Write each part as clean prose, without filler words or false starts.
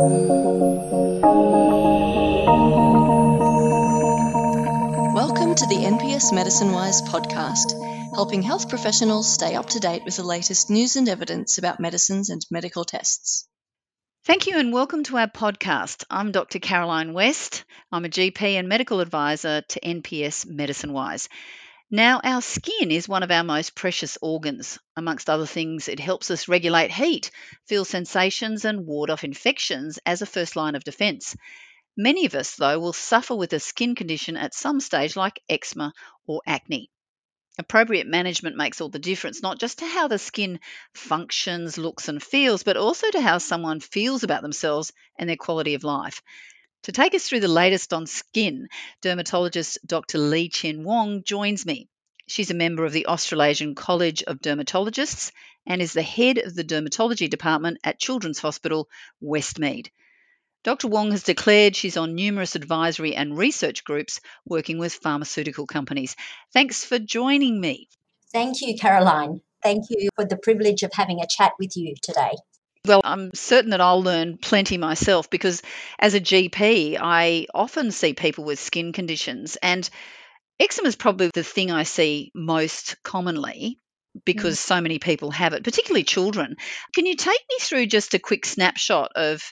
Welcome to the NPS MedicineWise podcast, helping health professionals stay up to date with the latest news and evidence about medicines and medical tests. Thank you and welcome to our podcast. I'm Dr. Caroline West. I'm a GP and medical advisor to NPS MedicineWise. Now, our skin is one of our most precious organs. Amongst other things, it helps us regulate heat, feel sensations and ward off infections as a first line of defence. Many of us, though, will suffer with a skin condition at some stage like eczema or acne. Appropriate management makes all the difference, not just to how the skin functions, looks and feels, but also to how someone feels about themselves and their quality of life. To take us through the latest on skin, dermatologist Dr. Lee Chin Wong joins me. She's a member of the Australasian College of Dermatologists and is the head of the dermatology department at Children's Hospital Westmead. Dr. Wong has declared she's on numerous advisory and research groups working with pharmaceutical companies. Thanks for joining me. Thank you, Caroline. Thank you for the privilege of having a chat with you today. Well, I'm certain that I'll learn plenty myself because as a GP, I often see people with skin conditions, and eczema is probably the thing I see most commonly because so many people have it, particularly children. Can you take me through just a quick snapshot of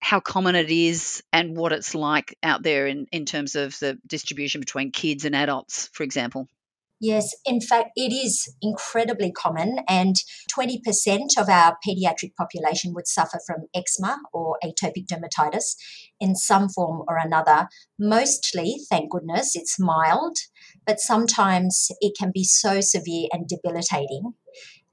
how common it is and what it's like out there in terms of the distribution between kids and adults, for example? Yes, in fact, it is incredibly common, and 20% of our paediatric population would suffer from eczema or atopic dermatitis in some form or another. Mostly, thank goodness, it's mild, but sometimes it can be so severe and debilitating.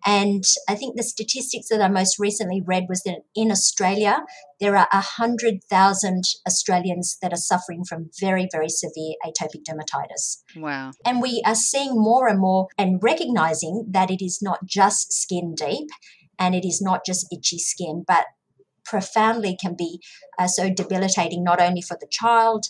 And I think the statistics that I most recently read was that in Australia, there are 100,000 Australians that are suffering from very, very severe atopic dermatitis. Wow. And we are seeing more and more and recognising that it is not just skin deep and it is not just itchy skin, but profoundly can be so debilitating, not only for the child,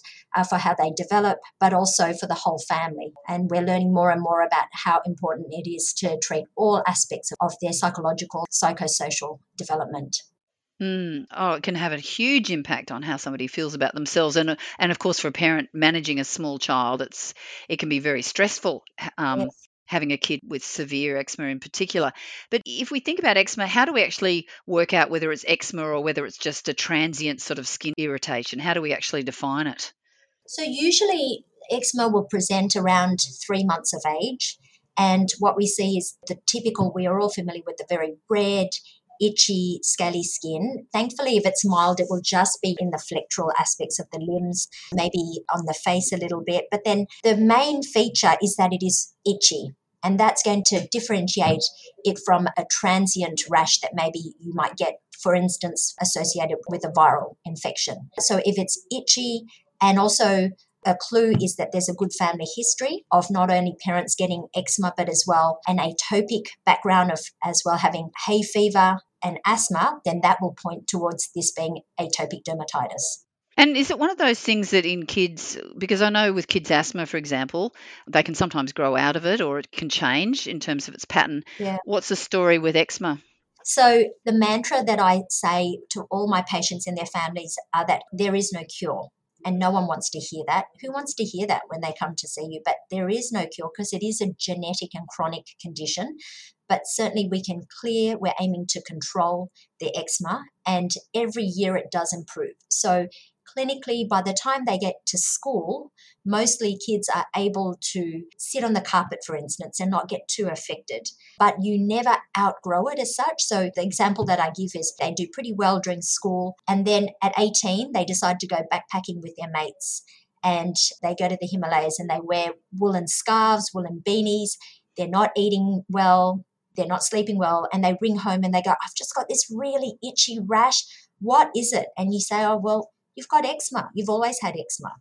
for how they develop, but also for the whole family. And we're learning more and more about how important it is to treat all aspects of their psychological, psychosocial development. Oh, it can have a huge impact on how somebody feels about themselves. And of course, for a parent managing a small child, it can be very stressful. Yes. Having a kid with severe eczema in particular. But if we think about eczema, how do we actually work out whether it's eczema or whether it's just a transient sort of skin irritation? How do we actually define it? So usually eczema will present around 3 months of age. And what we see is the typical, we are all familiar with the very red, itchy, scaly skin. Thankfully, if it's mild, it will just be in the flexural aspects of the limbs, maybe on the face a little bit. But then the main feature is that it is itchy. And that's going to differentiate it from a transient rash that maybe you might get, for instance, associated with a viral infection. So if it's itchy, and also a clue is that there's a good family history of not only parents getting eczema, but as well an atopic background of as well having hay fever and asthma, then that will point towards this being atopic dermatitis. And is it one of those things that in kids, because I know with kids' asthma, for example, they can sometimes grow out of it or it can change in terms of its pattern. Yeah. What's the story with eczema? So the mantra that I say to all my patients and their families are that there is no cure, and no one wants to hear that. Who wants to hear that when they come to see you? But there is no cure because it is a genetic and chronic condition. But certainly we can clear, we're aiming to control the eczema, and every year it does improve. So clinically, by the time they get to school, mostly kids are able to sit on the carpet, for instance, and not get too affected. But you never outgrow it as such. So the example that I give is they do pretty well during school. And then at 18, they decide to go backpacking with their mates. And they go to the Himalayas and they wear woolen scarves, woolen beanies. They're not eating well. They're not sleeping well. And they ring home and they go, I've just got this really itchy rash. What is it? And you say, oh, well, you've got eczema. You've always had eczema.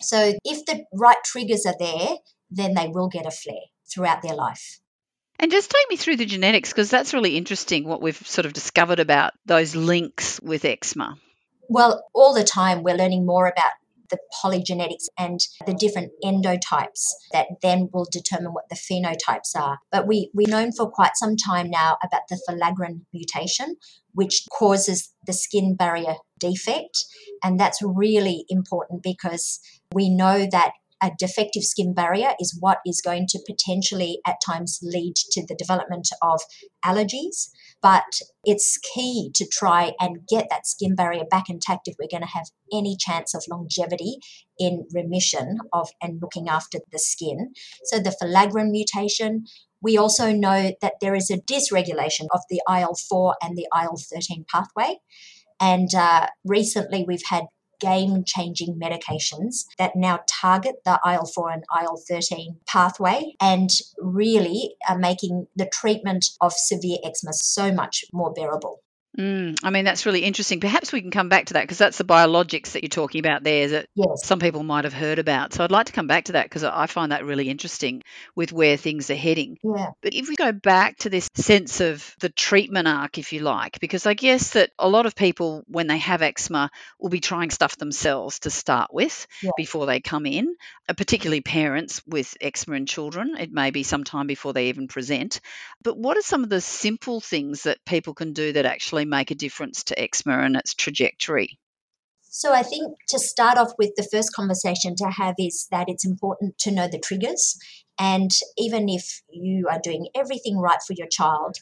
So if the right triggers are there, then they will get a flare throughout their life. And just take me through the genetics, because that's really interesting what we've sort of discovered about those links with eczema. Well, all the time we're learning more about the polygenetics and the different endotypes that then will determine what the phenotypes are. But we've known for quite some time now about the filaggrin mutation, which causes the skin barrier defect. And that's really important because we know that a defective skin barrier is what is going to potentially at times lead to the development of allergies, but it's key to try and get that skin barrier back intact if we're going to have any chance of longevity in remission of and looking after the skin. So the filaggrin mutation. We also know that there is a dysregulation of the IL-4 and the IL-13 pathway. And recently we've had game-changing medications that now target the IL-4 and IL-13 pathway and really are making the treatment of severe eczema so much more bearable. I mean, that's really interesting. Perhaps we can come back to that because that's the biologics that you're talking about there that yes. Some people might have heard about. So I'd like to come back to that because I find that really interesting with where things are heading. Yeah. But if we go back to this sense of the treatment arc, if you like, because I guess that a lot of people, when they have eczema, will be trying stuff themselves to start with before they come in, particularly parents with eczema and children. It may be some time before they even present. But what are some of the simple things that people can do that actually make a difference to eczema and its trajectory? So I think to start off with, the first conversation to have is that it's important to know the triggers. And even if you are doing everything right for your child,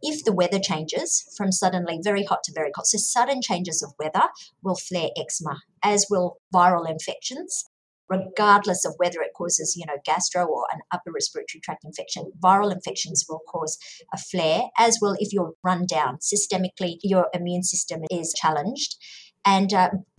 if the weather changes from suddenly very hot to very cold, so sudden changes of weather will flare eczema, as will viral infections. Regardless of whether it causes, gastro or an upper respiratory tract infection, viral infections will cause a flare, as well if you're run down. Systemically, your immune system is challenged. And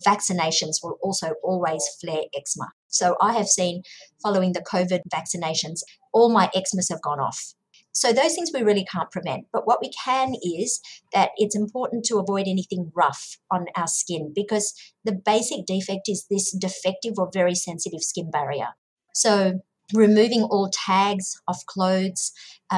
vaccinations will also always flare eczema. So I have seen following the COVID vaccinations, all my eczemas have gone off. So those things we really can't prevent. But what we can is that it's important to avoid anything rough on our skin because the basic defect is this defective or very sensitive skin barrier. So removing all tags off clothes,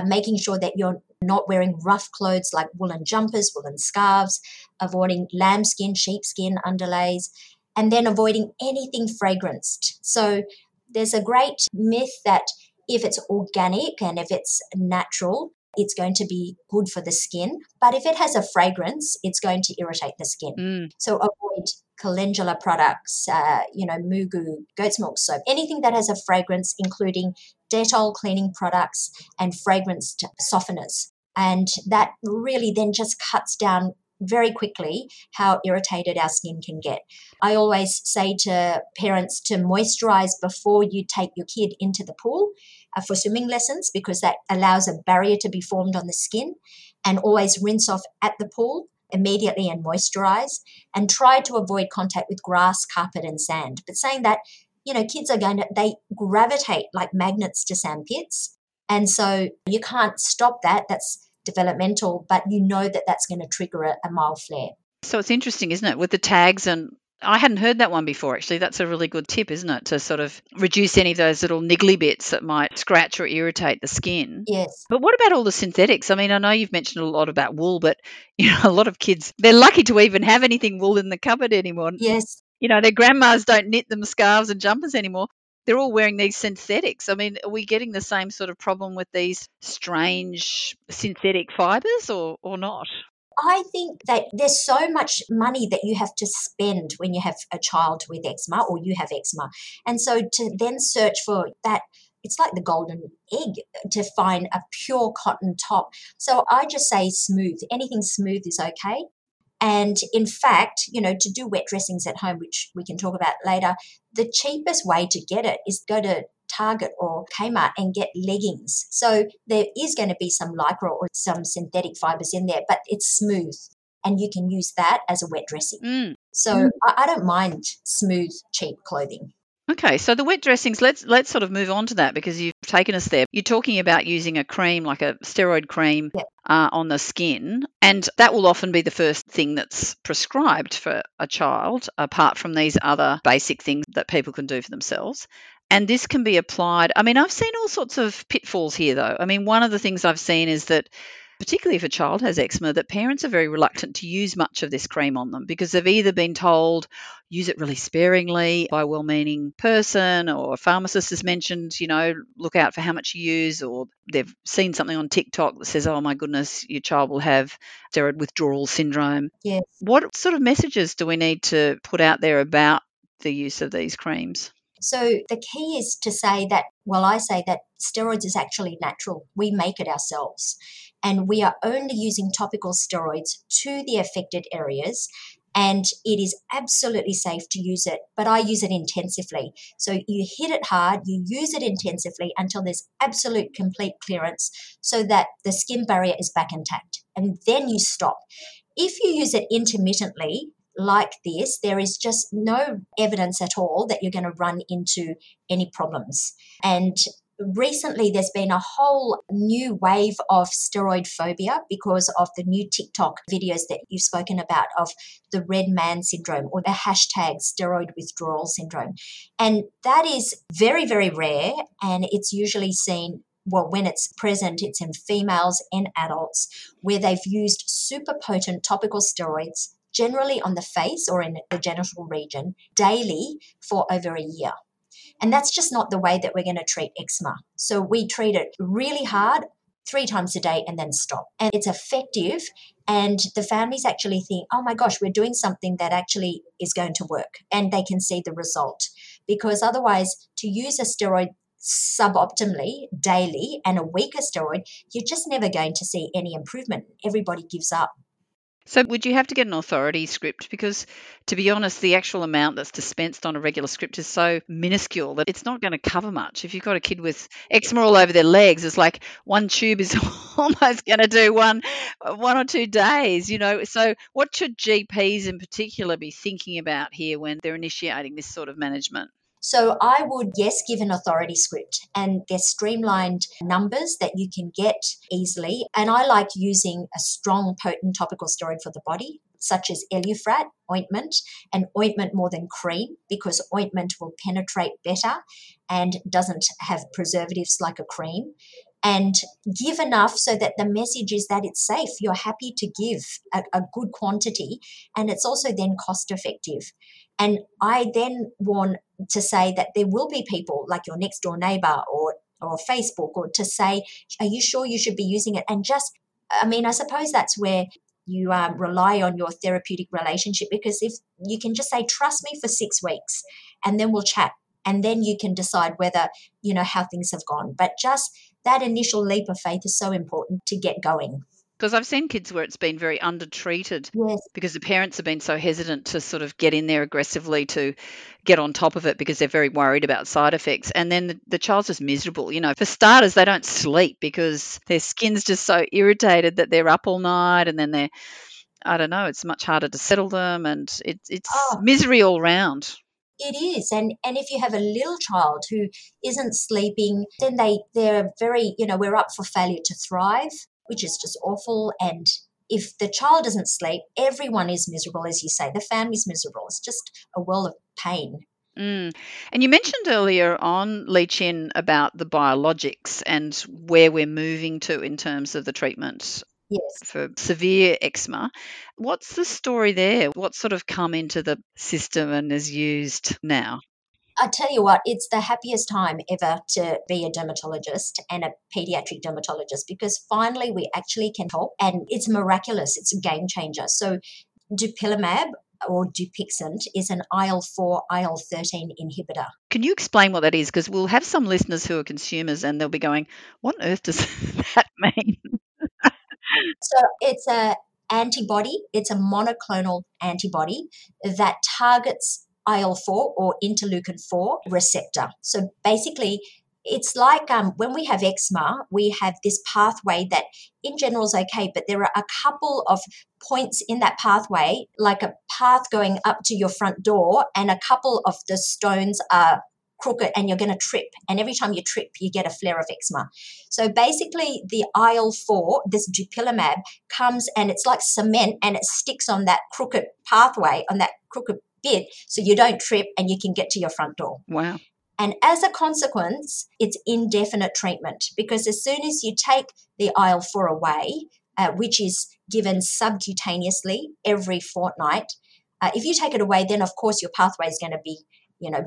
making sure that you're not wearing rough clothes like woolen jumpers, woolen scarves, avoiding lambskin, sheepskin underlays, and then avoiding anything fragranced. So there's a great myth that if it's organic and if it's natural, it's going to be good for the skin. But if it has a fragrance, it's going to irritate the skin. So avoid calendula products, Mugu, goat's milk soap, anything that has a fragrance, including Dettol cleaning products and fragranced softeners. And that really then just cuts down very quickly how irritated our skin can get. I always say to parents to moisturize before you take your kid into the pool for swimming lessons because that allows a barrier to be formed on the skin, and always rinse off at the pool immediately and moisturize, and try to avoid contact with grass, carpet and sand. But saying that, kids are they gravitate like magnets to sand pits, and so you can't stop that. That's developmental, but that's going to trigger a mild flare. So it's interesting, isn't it, with the tags? And I hadn't heard that one before, actually. That's a really good tip, isn't it, to sort of reduce any of those little niggly bits that might scratch or irritate the skin. Yes. But what about all the synthetics? I mean, I know you've mentioned a lot about wool, but a lot of kids, they're lucky to even have anything wool in the cupboard anymore. Yes. Their grandmas don't knit them scarves and jumpers anymore. They're all wearing these synthetics. I mean, are we getting the same sort of problem with these strange synthetic fibres or not? I think that there's so much money that you have to spend when you have a child with eczema or you have eczema. And so to then search for that, it's like the golden egg to find a pure cotton top. So I just say smooth. Anything smooth is okay. And in fact, to do wet dressings at home, which we can talk about later, the cheapest way to get it is go to Target or Kmart and get leggings. So there is going to be some lycra or some synthetic fibres in there, but it's smooth and you can use that as a wet dressing. So I don't mind smooth, cheap clothing. Okay, so the wet dressings, let's sort of move on to that because you've taken us there. You're talking about using a cream, like a steroid cream on the skin, and that will often be the first thing that's prescribed for a child, apart from these other basic things that people can do for themselves. And this can be applied. I mean, I've seen all sorts of pitfalls here, though. I mean, one of the things I've seen is that particularly if a child has eczema, that parents are very reluctant to use much of this cream on them because they've either been told use it really sparingly by a well-meaning person, or a pharmacist has mentioned, you know, look out for how much you use, or they've seen something on TikTok that says, oh my goodness, your child will have steroid withdrawal syndrome. Yes. What sort of messages do we need to put out there about the use of these creams? So the key is to say that, well, I say that steroids is actually natural. We make it ourselves. And we are only using topical steroids to the affected areas. And it is absolutely safe to use it, but I use it intensively. So you hit it hard, you use it intensively until there's absolute complete clearance so that the skin barrier is back intact. And then you stop. If you use it intermittently, like this, there is just no evidence at all that you're going to run into any problems. And recently, there's been a whole new wave of steroid phobia because of the new TikTok videos that you've spoken about of the red man syndrome, or the hashtag steroid withdrawal syndrome. And that is very, very rare, and it's usually seen, well, when it's present, it's in females and adults where they've used super potent topical steroids, generally on the face or in the genital region, daily for over a year. And that's just not the way that we're going to treat eczema. So we treat it really hard 3 times a day and then stop. And it's effective. And the families actually think, oh my gosh, we're doing something that actually is going to work. And they can see the result. Because otherwise, to use a steroid suboptimally daily and a weaker steroid, you're just never going to see any improvement. Everybody gives up. So would you have to get an authority script? Because to be honest, the actual amount that's dispensed on a regular script is so minuscule that it's not going to cover much. If you've got a kid with eczema all over their legs, it's like one tube is almost going to do one or two days, you know. So what should GPs in particular be thinking about here when they're initiating this sort of management? So I would, yes, give an authority script, and they're streamlined numbers that you can get easily. And I like using a strong, potent topical steroid for the body, such as Elufrat ointment, and ointment more than cream, because ointment will penetrate better and doesn't have preservatives like a cream. And give enough so that the message is that it's safe. You're happy to give a good quantity, and it's also then cost effective. And I then want to say that there will be people like your next door neighbour or Facebook, or to say, are you sure you should be using it? And just, I mean, I suppose that's where you rely on your therapeutic relationship, because if you can just say, trust me for 6 weeks and then we'll chat, and then you can decide whether, you know, how things have gone. But just that initial leap of faith is so important to get going. Because I've seen kids where it's been very undertreated, yes, because the parents have been so hesitant to sort of get in there aggressively to get on top of it because they're very worried about side effects. And then the child's just miserable. You know, for starters, they don't sleep because their skin's just so irritated that they're up all night, and then they're, I don't know, it's much harder to settle them, and it's misery all round. It is. And if you have a little child who isn't sleeping, then they're very, you know, we're up for failure to thrive, which is just awful. And if the child doesn't sleep, everyone is miserable, as you say. The family's miserable. It's just a world of pain. Mm. And you mentioned earlier on, Lee Chin, about the biologics and where we're moving to in terms of the treatment, yes, for severe eczema. What's the story there? What's sort of come into the system and is used now? I tell you what, it's the happiest time ever to be a dermatologist and a pediatric dermatologist, because finally we actually can help, and it's miraculous. It's a game changer. So Dupilumab, or Dupixent, is an IL-4, IL-13 inhibitor. Can you explain what that is? Because we'll have some listeners who are consumers and they'll be going, what on earth does that mean? So it's an antibody. It's a monoclonal antibody that targets IL-4 or interleukin-4 receptor. So basically, it's like when we have eczema, we have this pathway that in general is okay, but there are a couple of points in that pathway, like a path going up to your front door, and a couple of the stones are crooked and you're going to trip. And every time you trip, you get a flare of eczema. So basically, the IL-4, this Dupilumab, comes and it's like cement, and it sticks on that crooked pathway, on that crooked bit, so you don't trip and you can get to your front door. Wow. And as a consequence, it's indefinite treatment, because as soon as you take the IL-4 away, which is given subcutaneously every fortnight. If you take it away, then of course your pathway is going to be,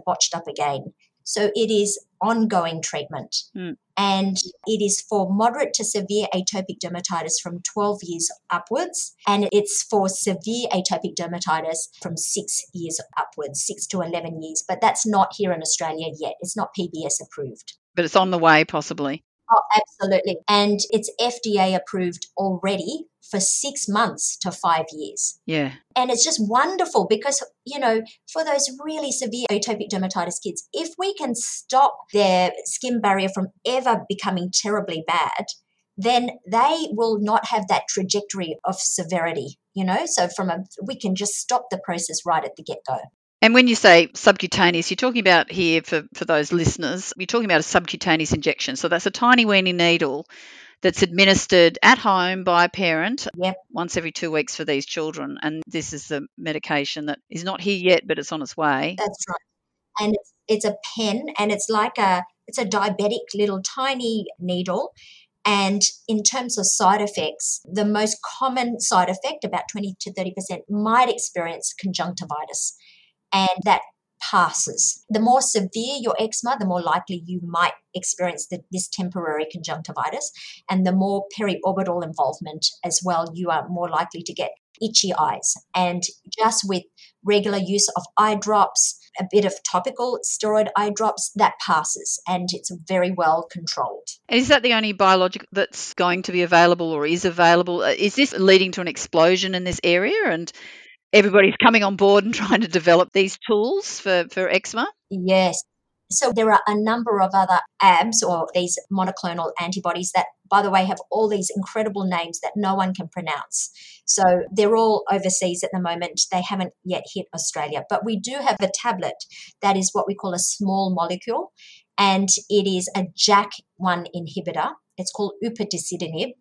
botched up again. So it is ongoing treatment, and it is for moderate to severe atopic dermatitis from 12 years upwards, and it's for severe atopic dermatitis from 6 years upwards, 6 to 11 years. But that's not here in Australia yet. It's not PBS approved. But it's on the way possibly. Oh, absolutely. And it's FDA approved already for 6 months to 5 years. Yeah. And it's just wonderful because, for those really severe atopic dermatitis kids, if we can stop their skin barrier from ever becoming terribly bad, then they will not have that trajectory of severity, So we can just stop the process right at the get-go. And when you say subcutaneous, you're talking about here, for those listeners, you're talking about a subcutaneous injection. So that's a tiny weeny needle that's administered at home by a parent once every 2 weeks for these children. And this is the medication that is not here yet, but it's on its way. That's right. And it's a pen, and it's like it's a diabetic little tiny needle. And in terms of side effects, the most common side effect, about 20 to 30%, might experience conjunctivitis. And that passes. The more severe your eczema, the more likely you might experience this temporary conjunctivitis, and the more periorbital involvement as well, you are more likely to get itchy eyes. And just with regular use of eye drops, a bit of topical steroid eye drops, that passes, and it's very well controlled. And is that the only biologic that's going to be available or is available? Is this leading to an explosion in this area? And everybody's coming on board and trying to develop these tools for eczema? Yes. So there are a number of other ABs, or these monoclonal antibodies, that, by the way, have all these incredible names that no one can pronounce. So they're all overseas at the moment. They haven't yet hit Australia. But we do have a tablet that is what we call a small molecule, and it is a JAK1 inhibitor. It's called upadacitinib.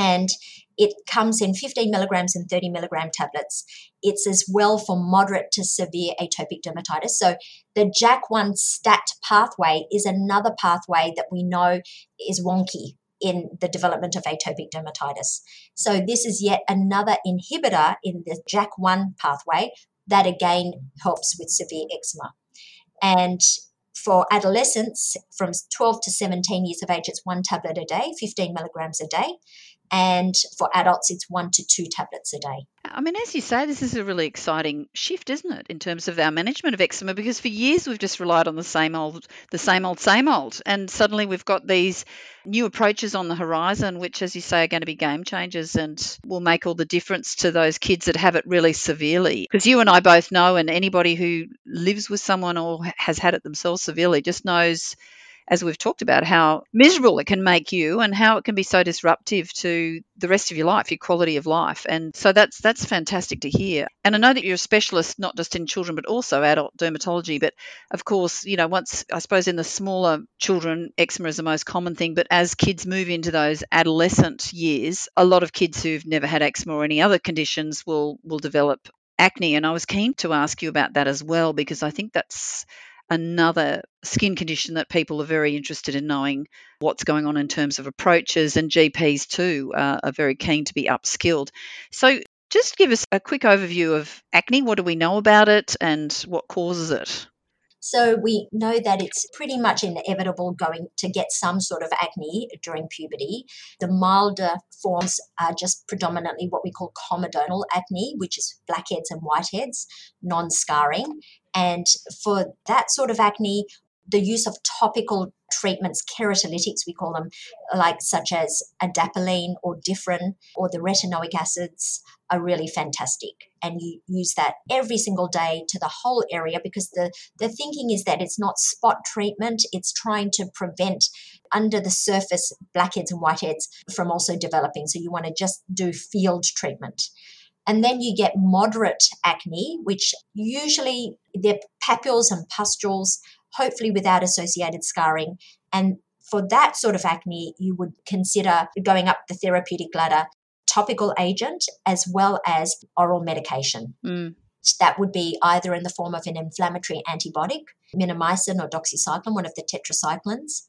And it comes in 15 milligrams and 30 milligram tablets. It's as well for moderate to severe atopic dermatitis. So the JAK1 STAT pathway is another pathway that we know is wonky in the development of atopic dermatitis. So this is yet another inhibitor in the JAK1 pathway that again helps with severe eczema. And for adolescents from 12 to 17 years of age, it's one tablet a day, 15 milligrams a day. And for adults, it's 1 to 2 tablets a day. I mean, as you say, this is a really exciting shift, isn't it, in terms of our management of eczema? Because for years we've just relied on the same old. And suddenly we've got these new approaches on the horizon, which, as you say, are going to be game changers and will make all the difference to those kids that have it really severely. Because you and I both know, and anybody who lives with someone or has had it themselves severely just knows, as we've talked about, how miserable it can make you and how it can be so disruptive to the rest of your life, your quality of life. And so that's fantastic to hear. And I know that you're a specialist not just in children but also adult dermatology. But of course, once I suppose in the smaller children, eczema is the most common thing. But as kids move into those adolescent years, a lot of kids who've never had eczema or any other conditions will develop acne. And I was keen to ask you about that as well, because I think that's another skin condition that people are very interested in knowing what's going on in terms of approaches, and GPs too are very keen to be upskilled. So just give us a quick overview of acne. What do we know about it and what causes it? So we know that it's pretty much inevitable going to get some sort of acne during puberty. The milder forms are just predominantly what we call comedonal acne, which is blackheads and whiteheads, non-scarring. And for that sort of acne, the use of topical treatments, keratolytics we call them, such as adapalene or Differin or the retinoic acids, are really fantastic. And you use that every single day to the whole area, because the thinking is that it's not spot treatment, it's trying to prevent under the surface blackheads and whiteheads from also developing. So you want to just do field treatment. And then you get moderate acne, which usually they're papules and pustules, hopefully without associated scarring. And for that sort of acne, you would consider going up the therapeutic ladder, topical agent as well as oral medication. That would be either in the form of an inflammatory antibiotic, minomycin or doxycycline, one of the tetracyclines,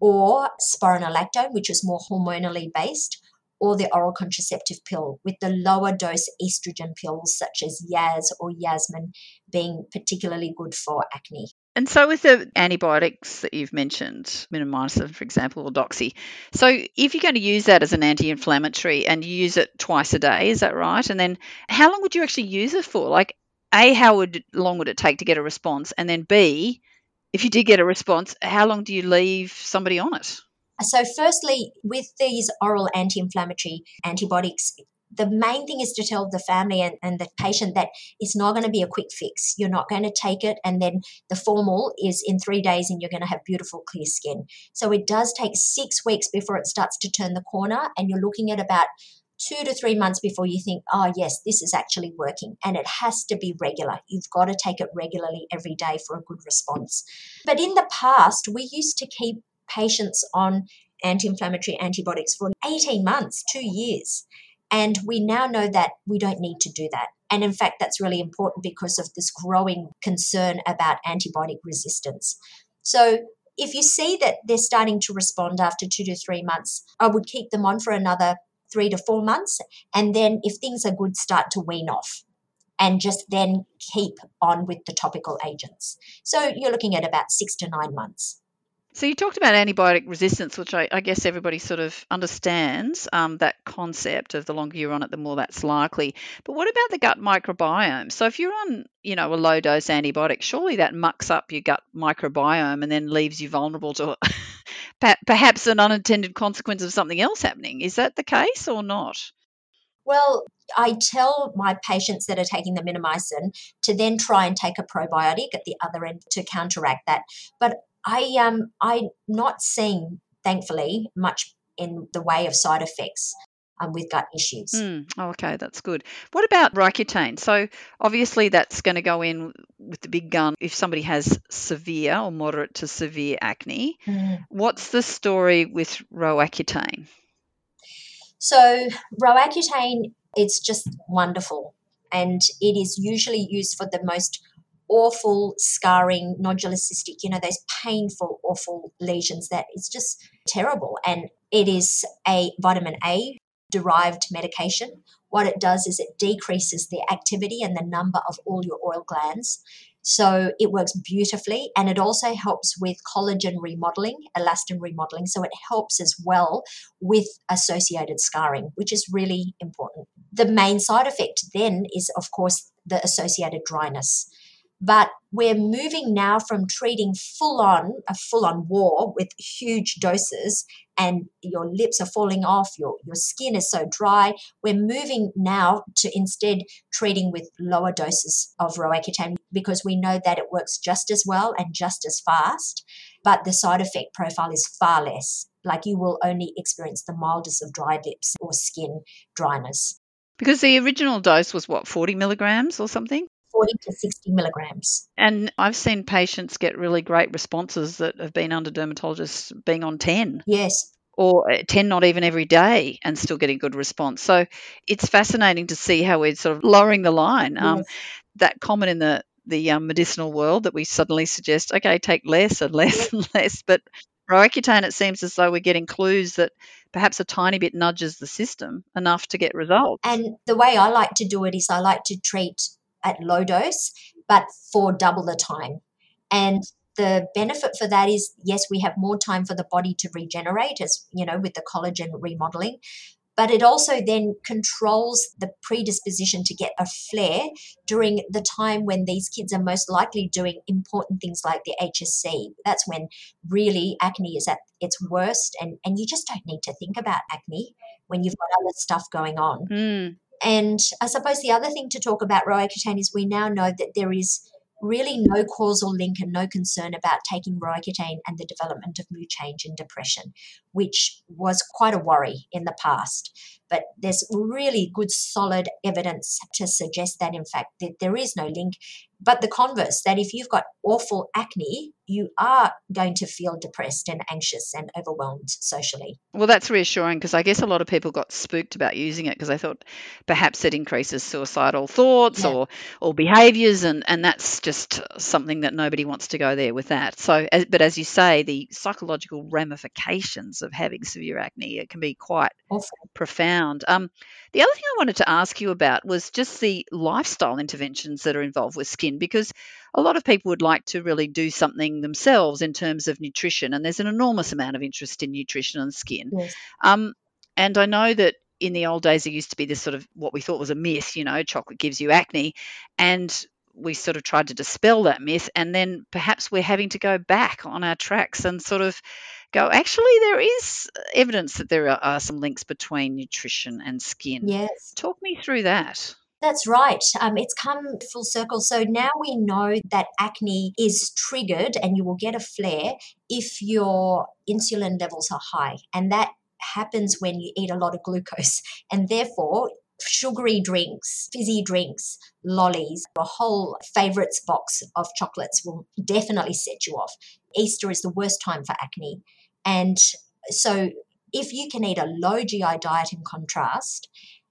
or spironolactone, which is more hormonally based, or the oral contraceptive pill, with the lower dose estrogen pills such as Yaz or Yasmin being particularly good for acne. And so with the antibiotics that you've mentioned, minomycin, for example, or doxy, so if you're going to use that as an anti-inflammatory and you use it twice a day, is that right? And then how long would you actually use it for? Like, A, how long would it take to get a response? And then B, if you did get a response, how long do you leave somebody on it? So firstly, with these oral anti-inflammatory antibiotics, the main thing is to tell the family and the patient that it's not going to be a quick fix. You're not going to take it and then the formal is in 3 days and you're going to have beautiful clear skin. So it does take 6 weeks before it starts to turn the corner, and you're looking at about 2 to 3 months before you think, oh, yes, this is actually working. And it has to be regular. You've got to take it regularly every day for a good response. But in the past, we used to keep patients on anti-inflammatory antibiotics for 18 months, 2 years. And we now know that we don't need to do that. And in fact, that's really important because of this growing concern about antibiotic resistance. So if you see that they're starting to respond after 2 to 3 months, I would keep them on for another 3 to 4 months. And then if things are good, start to wean off and just then keep on with the topical agents. So you're looking at about 6 to 9 months. So you talked about antibiotic resistance, which I guess everybody sort of understands, that concept of the longer you're on it, the more that's likely. But what about the gut microbiome? So if you're on, a low dose antibiotic, surely that mucks up your gut microbiome and then leaves you vulnerable to perhaps an unintended consequence of something else happening. Is that the case or not? Well, I tell my patients that are taking the minomycin to then try and take a probiotic at the other end to counteract that. But I'm not seeing, thankfully, much in the way of side effects with gut issues. Okay, that's good. What about Roaccutane? So obviously that's going to go in with the big gun if somebody has severe or moderate to severe acne. What's the story with Roaccutane? So Roaccutane, it's just wonderful, and it is usually used for the most awful scarring, nodulocystic, those painful, awful lesions that it's just terrible. And it is a vitamin A derived medication. What it does is it decreases the activity and the number of all your oil glands. So it works beautifully, and it also helps with collagen remodeling, elastin remodeling. So it helps as well with associated scarring, which is really important. The main side effect then is, of course, the associated dryness. But we're moving now from treating a full-on war with huge doses, and your lips are falling off, your skin is so dry. We're moving now to instead treating with lower doses of Roaccutane because we know that it works just as well and just as fast, but the side effect profile is far less. Like, you will only experience the mildest of dry lips or skin dryness. Because the original dose was 40 milligrams or something? 40 to 60 milligrams. And I've seen patients get really great responses that have been under dermatologists being on 10. Yes. Or 10 not even every day and still getting good response. So it's fascinating to see how we're sort of lowering the line. Yes. That common in the medicinal world that we suddenly suggest, okay, take less and less and less. But Roaccutane, it seems as though we're getting clues that perhaps a tiny bit nudges the system enough to get results. And the way I like to do it is I like to treat at low dose, but for double the time. And the benefit for that is, yes, we have more time for the body to regenerate, as with the collagen remodeling, but it also then controls the predisposition to get a flare during the time when these kids are most likely doing important things like the HSC. That's when really acne is at its worst, and you just don't need to think about acne when you've got other stuff going on. And I suppose the other thing to talk about Roaccutane is we now know that there is really no causal link and no concern about taking Roaccutane and the development of mood change and depression, which was quite a worry in the past. But there's really good solid evidence to suggest that, in fact, that there is no link. But the converse, that if you've got awful acne, you are going to feel depressed and anxious and overwhelmed socially. Well, that's reassuring, because I guess a lot of people got spooked about using it because they thought perhaps it increases suicidal thoughts or behaviours, and that's just something that nobody wants to go there with that. So, but as you say, the psychological ramifications of having severe acne. It can be quite profound. The other thing I wanted to ask you about was just the lifestyle interventions that are involved with skin, because a lot of people would like to really do something themselves in terms of nutrition, and there's an enormous amount of interest in nutrition and skin. Yes. And I know that in the old days, there used to be this sort of what we thought was a myth, you know, chocolate gives you acne, and we sort of tried to dispel that myth, and then perhaps we're having to go back on our tracks and sort of go, actually, there is evidence that there are some links between nutrition and skin. Yes. Talk me through that. That's right. It's come full circle. So now we know that acne is triggered and you will get a flare if your insulin levels are high, and that happens when you eat a lot of glucose, and therefore sugary drinks, fizzy drinks, lollies, a whole favourites box of chocolates will definitely set you off. Easter is the worst time for acne. And so if you can eat a low GI diet in contrast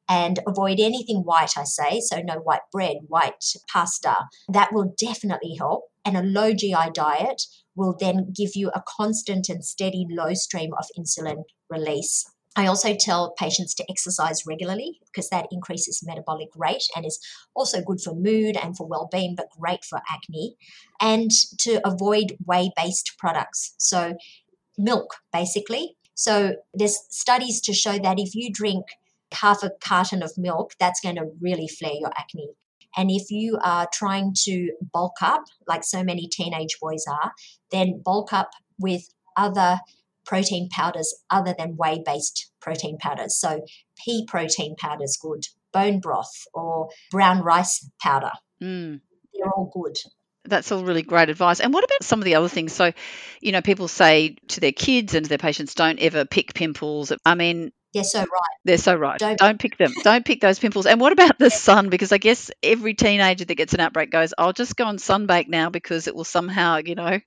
and avoid anything white, I say, so no white bread, white pasta, that will definitely help. And a low GI diet will then give you a constant and steady low stream of insulin release. I also tell patients to exercise regularly because that increases metabolic rate and is also good for mood and for well-being, but great for acne. And to avoid whey-based products, so milk basically. So there's studies to show that if you drink half a carton of milk, that's going to really flare your acne. And if you are trying to bulk up, like so many teenage boys are, then bulk up with other protein powders other than whey-based protein powders. So pea protein powder is good, bone broth or brown rice powder. Mm. They're all good. That's all really great advice. And what about some of the other things? So, you know, people say to their kids and to their patients, don't ever pick pimples. I mean, they're so right. They're so right. Don't pick them. Don't pick those pimples. And what about the sun? Because I guess every teenager that gets an outbreak goes, I'll just go on sunbake now because it will somehow, you know,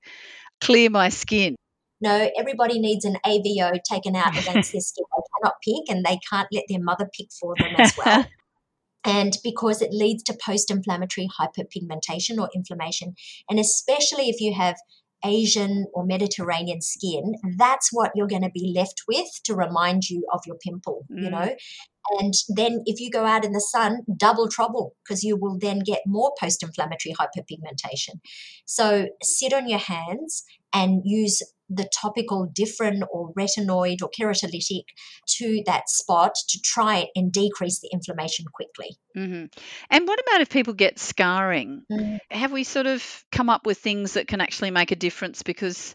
clear my skin. No, everybody needs an AVO taken out against their skin. They cannot pick, and they can't let their mother pick for them as well. And because it leads to post-inflammatory hyperpigmentation or inflammation, and especially if you have Asian or Mediterranean skin, that's what you're going to be left with to remind you of your pimple, you know. And then if you go out in the sun, double trouble, because you will then get more post-inflammatory hyperpigmentation. So sit on your hands and use the topical Differin or retinoid or keratolytic to that spot to try and decrease the inflammation quickly. Mm-hmm. And what about if people get scarring? Mm-hmm. Have we sort of come up with things that can actually make a difference? Because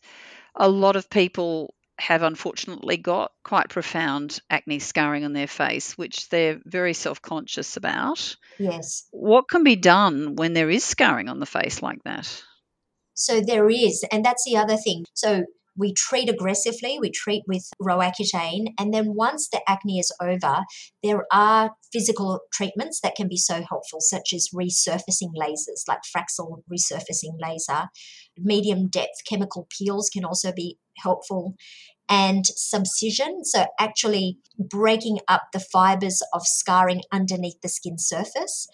a lot of people have unfortunately got quite profound acne scarring on their face, which they're very self-conscious about. Yes. What can be done when there is scarring on the face like that? So there is, and that's the other thing. So we treat aggressively, we treat with Roaccutane, and then once the acne is over, there are physical treatments that can be so helpful, such as resurfacing lasers, like Fraxel resurfacing laser. Medium depth chemical peels can also be helpful. And subcision, so actually breaking up the fibers of scarring underneath the skin surface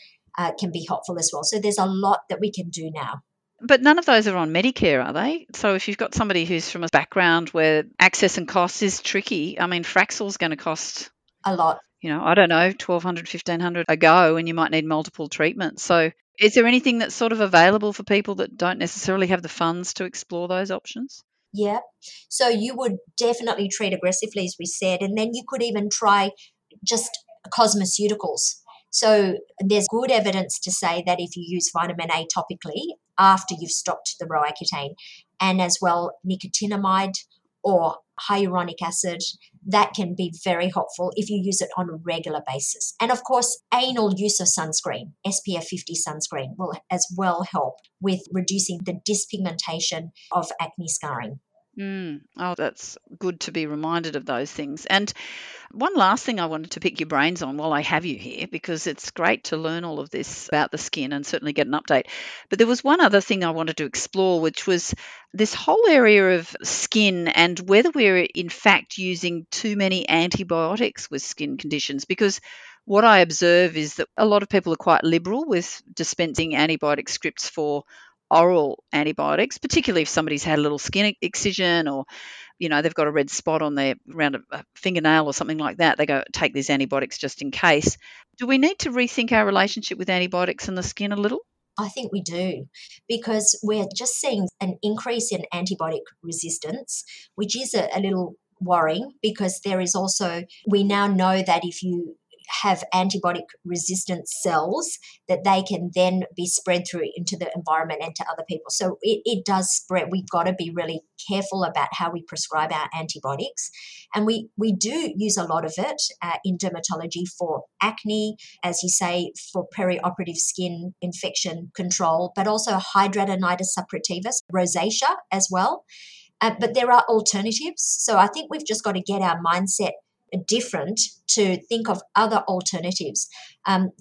can be helpful as well. So there's a lot that we can do now. But none of those are on Medicare, are they? So if you've got somebody who's from a background where access and cost is tricky, I mean, Fraxel's going to cost a lot. You know, I don't know, $1,200, $1,500 a go, and you might need multiple treatments. So is there anything that's sort of available for people that don't necessarily have the funds to explore those options? Yeah. So you would definitely treat aggressively, as we said, and then you could even try just cosmeceuticals. So there's good evidence to say that if you use vitamin A topically after you've stopped the Roaccutane, and as well nicotinamide or hyaluronic acid, that can be very helpful if you use it on a regular basis. And of course, anal use of sunscreen, SPF 50 sunscreen, will as well help with reducing the dispigmentation of acne scarring. Oh, that's good to be reminded of those things. And one last thing I wanted to pick your brains on while I have you here, because it's great to learn all of this about the skin and certainly get an update. But there was one other thing I wanted to explore, which was this whole area of skin and whether we're in fact using too many antibiotics with skin conditions, because what I observe is that a lot of people are quite liberal with dispensing antibiotic scripts for oral antibiotics, particularly if somebody's had a little skin excision or, you know, they've got a red spot on their around a fingernail or something like that, they go take these antibiotics just in case. Do we need to rethink our relationship with antibiotics and the skin a little? I think we do, because we're just seeing an increase in antibiotic resistance, which is a little worrying, because there is also, we now know that if you have antibiotic resistant cells, that they can then be spread through into the environment and to other people. So it does spread. We've got to be really careful about how we prescribe our antibiotics. And we do use a lot of it in dermatology for acne, as you say, for perioperative skin infection control, but also hidradenitis suppurativa, rosacea as well. But there are alternatives. So I think we've just got to get our mindset different to think of other alternatives.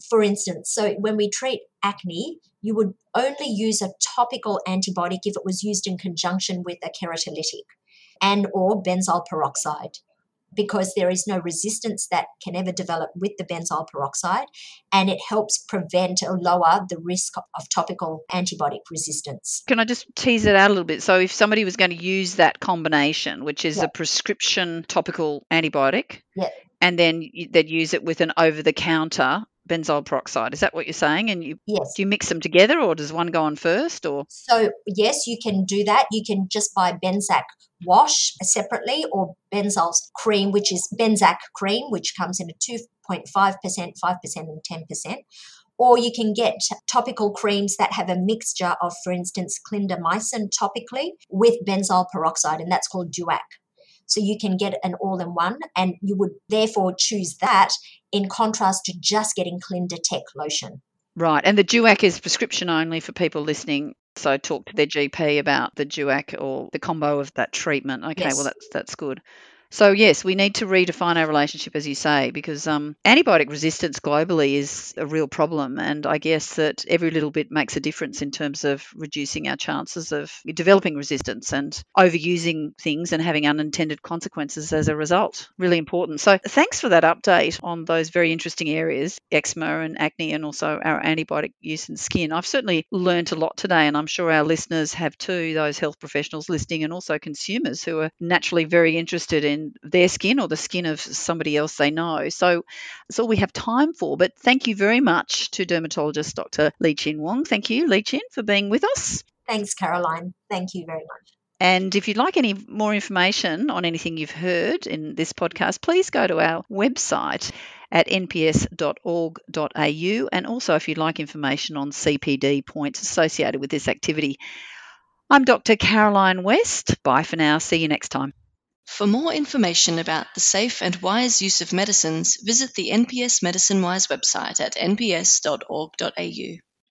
For instance, so when we treat acne, you would only use a topical antibiotic if it was used in conjunction with a keratolytic and or benzoyl peroxide, because there is no resistance that can ever develop with the benzoyl peroxide, and it helps prevent or lower the risk of topical antibiotic resistance. Can I just tease it out a little bit? So if somebody was going to use that combination, which is a prescription topical antibiotic, and then they'd use it with an over-the-counter benzoyl peroxide. Is that what you're saying? And do you mix them together, or does one go on first? Or so, yes, you can do that. You can just buy Benzac wash separately, or benzoyl cream, which is Benzac cream, which comes in a 2.5%, 5% and 10%. Or you can get topical creams that have a mixture of, for instance, clindamycin topically with benzoyl peroxide, and that's called DUAC. So you can get an all-in-one, and you would therefore choose that in contrast to just getting Clindatech lotion. Right. And the DUAC is prescription only for people listening. So talk to their GP about the DUAC or the combo of that treatment. Okay, well, that's good. So, yes, we need to redefine our relationship, as you say, because antibiotic resistance globally is a real problem. And I guess that every little bit makes a difference in terms of reducing our chances of developing resistance and overusing things and having unintended consequences as a result. Really important. So thanks for that update on those very interesting areas, eczema and acne, and also our antibiotic use in skin. I've certainly learned a lot today, and I'm sure our listeners have too, those health professionals listening and also consumers who are naturally very interested in their skin or the skin of somebody else they know. So that's all we have time for. But thank you very much to dermatologist Dr. Lee Chin Wong. Thank you, Lee Chin, for being with us. Thanks, Caroline. Thank you very much. And if you'd like any more information on anything you've heard in this podcast, please go to our website at nps.org.au, and also if you'd like information on CPD points associated with this activity. I'm Dr. Caroline West. Bye for now. See you next time. For more information about the safe and wise use of medicines, visit the NPS MedicineWise website at nps.org.au.